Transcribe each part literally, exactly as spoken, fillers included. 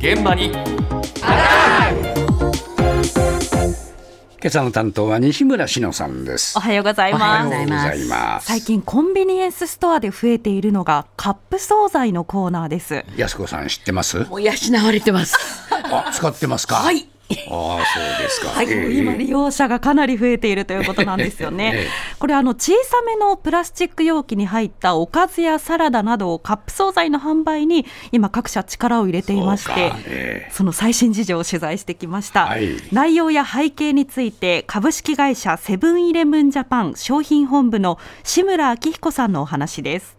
現場にアタック。今朝の担当は西村志乃さんです。おはようございます。最近コンビニエンスストアで増えているのがカップ惣菜のコーナーです。安子さん知ってます？もう養われてますあ、使ってますか？はい、ああそうですか、はい。えー、今利用者がかなり増えているということなんですよね、えー、これあの小さめのプラスチック容器に入ったおかずやサラダなどをカップ惣菜の販売に今各社力を入れていまして、えー、その最新事情を取材してきました、はい、内容や背景について株式会社セブンイレブンジャパン商品本部の志村明彦さんのお話です。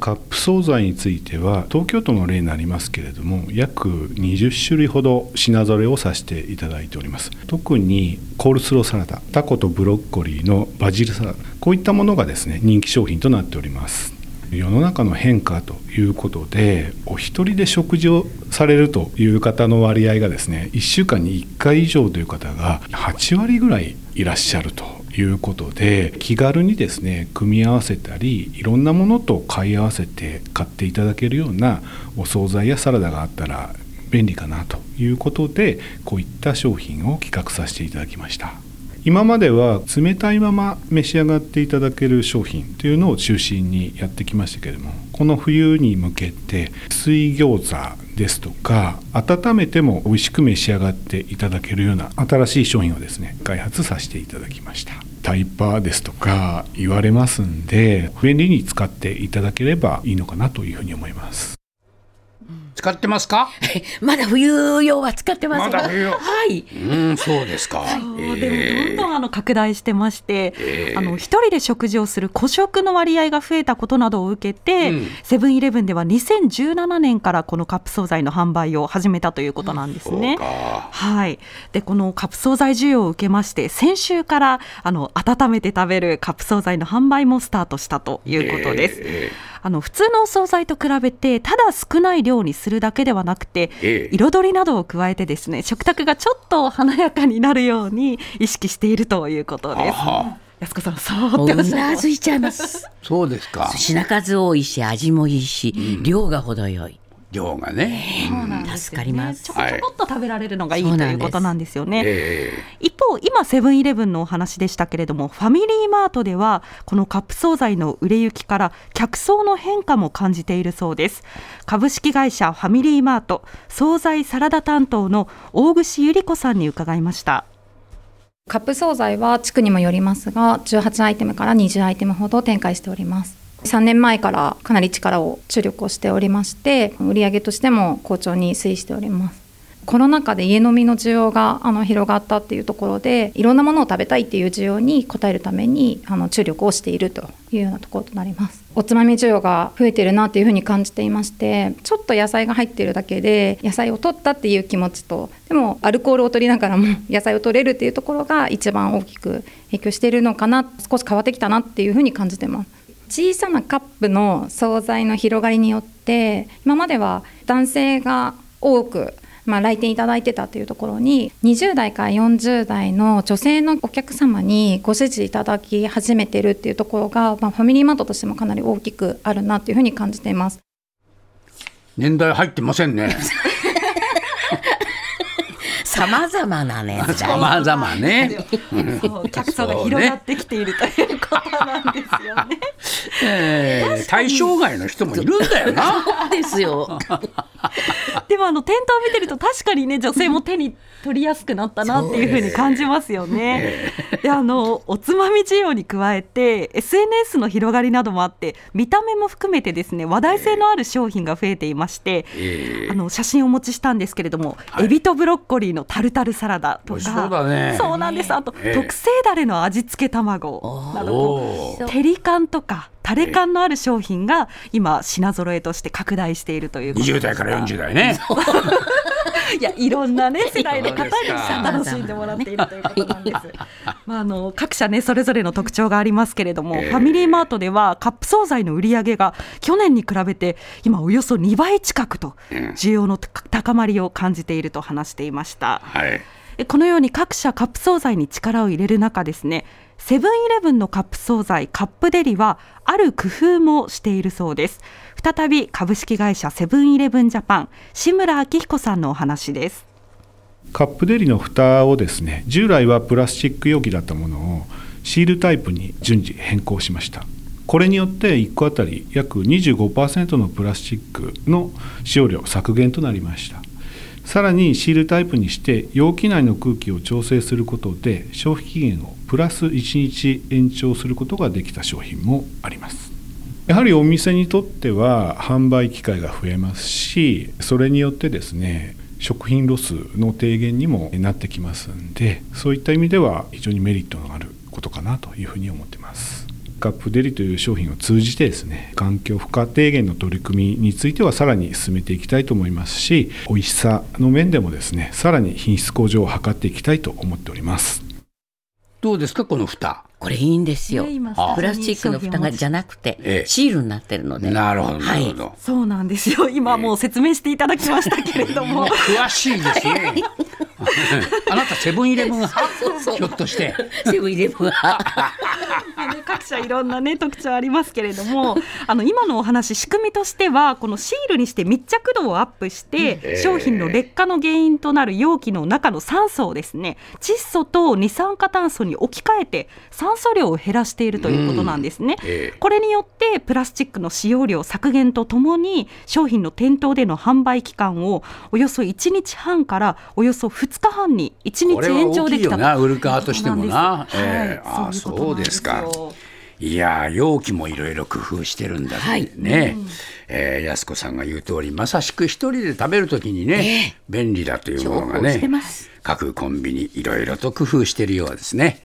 カップ惣菜については東京都の例になりますけれども、約にじゅっしゅるいほど品揃えをさせていただいております。特にコールスローサラダ、タコとブロッコリーのバジルサラダ、こういったものがですね人気商品となっております。世の中の変化ということで、お一人で食事をされるという方の割合がですねいっしゅうかんにいっかい以上という方がはちわりぐらいいらっしゃるということで、気軽にですね組み合わせたり、いろんなものと買い合わせて買っていただけるようなお惣菜やサラダがあったら便利かなということで、こういった商品を企画させていただきました。今までは冷たいまま召し上がっていただける商品というのを中心にやってきましたけれども、この冬に向けて水餃子ですとか、温めても美味しく召し上がっていただけるような新しい商品をですね開発させていただきました。タイパーですとか言われますんで、便利に使っていただければいいのかなというふうに思います。使ってますか？まだ冬用は使ってますが、まだ冬用、はい、うん、そうですか。そう、えー、でもどんどんあの拡大してまして、えー、あの一人で食事をする個食の割合が増えたことなどを受けて、うん、セブンイレブンではにせんじゅうななねんからこのカップ惣菜の販売を始めたということなんですね、うん、はい。でこのカップ惣菜需要を受けまして、先週からあの温めて食べるカップ惣菜の販売もスタートしたということです、えーあの普通のお惣菜と比べて、ただ少ない量にするだけではなくて、ええ、彩りなどを加えてですね、食卓がちょっと華やかになるように意識しているということです。安子さん、そうっておっしゃいます。うなずいちゃいますそうですか。品数多いし味もいいし、うん、量が程よい、量がね、うん、助かります。ちょこちょこっと食べられるのがいい、はい、ということなんですよね、えー、一方今セブンイレブンのお話でしたけれども、ファミリーマートではこのカップ惣菜の売れ行きから客層の変化も感じているそうです。株式会社ファミリーマート惣菜サラダ担当の大串ゆり子さんに伺いました。カップ惣菜は地区にもよりますが、じゅうはちアイテムからにじゅうアイテムほど展開しております。さんねんまえからかなり力を注力をしておりまして、売上としても好調に推移しております。コロナ禍で家飲みの需要があの広がったっていうところで、いろんなものを食べたいっていう需要に応えるためにあの注力をしているというようなところとなります。おつまみ需要が増えているなというふうに感じていまして、ちょっと野菜が入っているだけで野菜を取ったっていう気持ちと、でもアルコールを取りながらも野菜を取れるっていうところが一番大きく影響しているのかな、少し変わってきたなっていうふうに感じています。小さなカップの惣菜の広がりによって、今までは男性が多く、まあ、来店いただいてたというところに、にじゅうだいからよんじゅうだいの女性のお客様にご支持いただき始めてるっていうところが、まあ、ファミリーマートとしてもかなり大きくあるなというふうに感じています。年代入ってませんね様々なね、様々ねそう客層が広がってきているということなんですよね、えー、対象外の人もいるんだよなそうですよでもあの店頭を見てると、確かにね女性も手に取りやすくなったなっていうふうに感じますよねであのおつまみ需要に加えて エスエヌエス の広がりなどもあって、見た目も含めてですね話題性のある商品が増えていまして、えー、あの写真をお持ちしたんですけれども、はい、エビとブロッコリーのタルタルサラダとか、そうだね、そうなんです。あと、えー、特製ダレの味付け卵など、照り感とかタレ感のある商品が今品揃えとして拡大しているということです。にじゅう代からよんじゅうだいねいや、いろんな、ね、世代の方に楽しんでもらっているということなんですまあ、あの各社、ね、それぞれの特徴がありますけれども、えー、ファミリーマートではカップ惣菜の売り上げが去年に比べて今およそにばい近くと、需要の高まりを感じていると話していました、はい、このように各社カップ惣菜に力を入れる中ですね、セブンイレブンのカップ惣菜カップデリはある工夫もしているそうです。再び株式会社セブンイレブンジャパン志村明彦さんのお話です。カップデリの蓋をですね、従来はプラスチック容器だったものをシールタイプに順次変更しました。これによっていっこあたり約 にじゅうごパーセント のプラスチックの使用量削減となりました。さらにシールタイプにして容器内の空気を調整することで消費期限をプラスいちにち延長することができた商品もあります。やはりお店にとっては販売機会が増えますし、それによってですね食品ロスの低減にもなってきますんで、そういった意味では非常にメリットのあることかなというふうに思ってます。カップデリという商品を通じてですね、環境負荷低減の取り組みについてはさらに進めていきたいと思いますし、美味しさの面でもですね、さらに品質向上を図っていきたいと思っております。どうですかこの蓋。これいいんですよ。プラスチックの蓋がじゃなくてシールになってるので、ええ、なるほど、はい、そうなんですよ。今もう説明していただきましたけれども、ええ、詳しいですねあなたセブンイレブン派ひょっとしてセブンイレブン派各社いろんな、ね、特徴ありますけれども、あの今のお話仕組みとしてはこのシールにして密着度をアップして、えー、商品の劣化の原因となる容器の中の酸素をですね、窒素と二酸化炭素に置き換えて酸素量を減らしているということなんですね、うんえー、これによってプラスチックの使用量削減とともに商品の店頭での販売期間をおよそいちにちはんからおよそふつかはんにいちにち延長できた。これは大きいよな、売る側としてもな。そうですか。いや容器もいろいろ工夫してるんだってね、はいうんえー、安子さんが言う通りまさしく一人で食べるときにね、えー、便利だというものがね各コンビニいろいろと工夫してるようですね。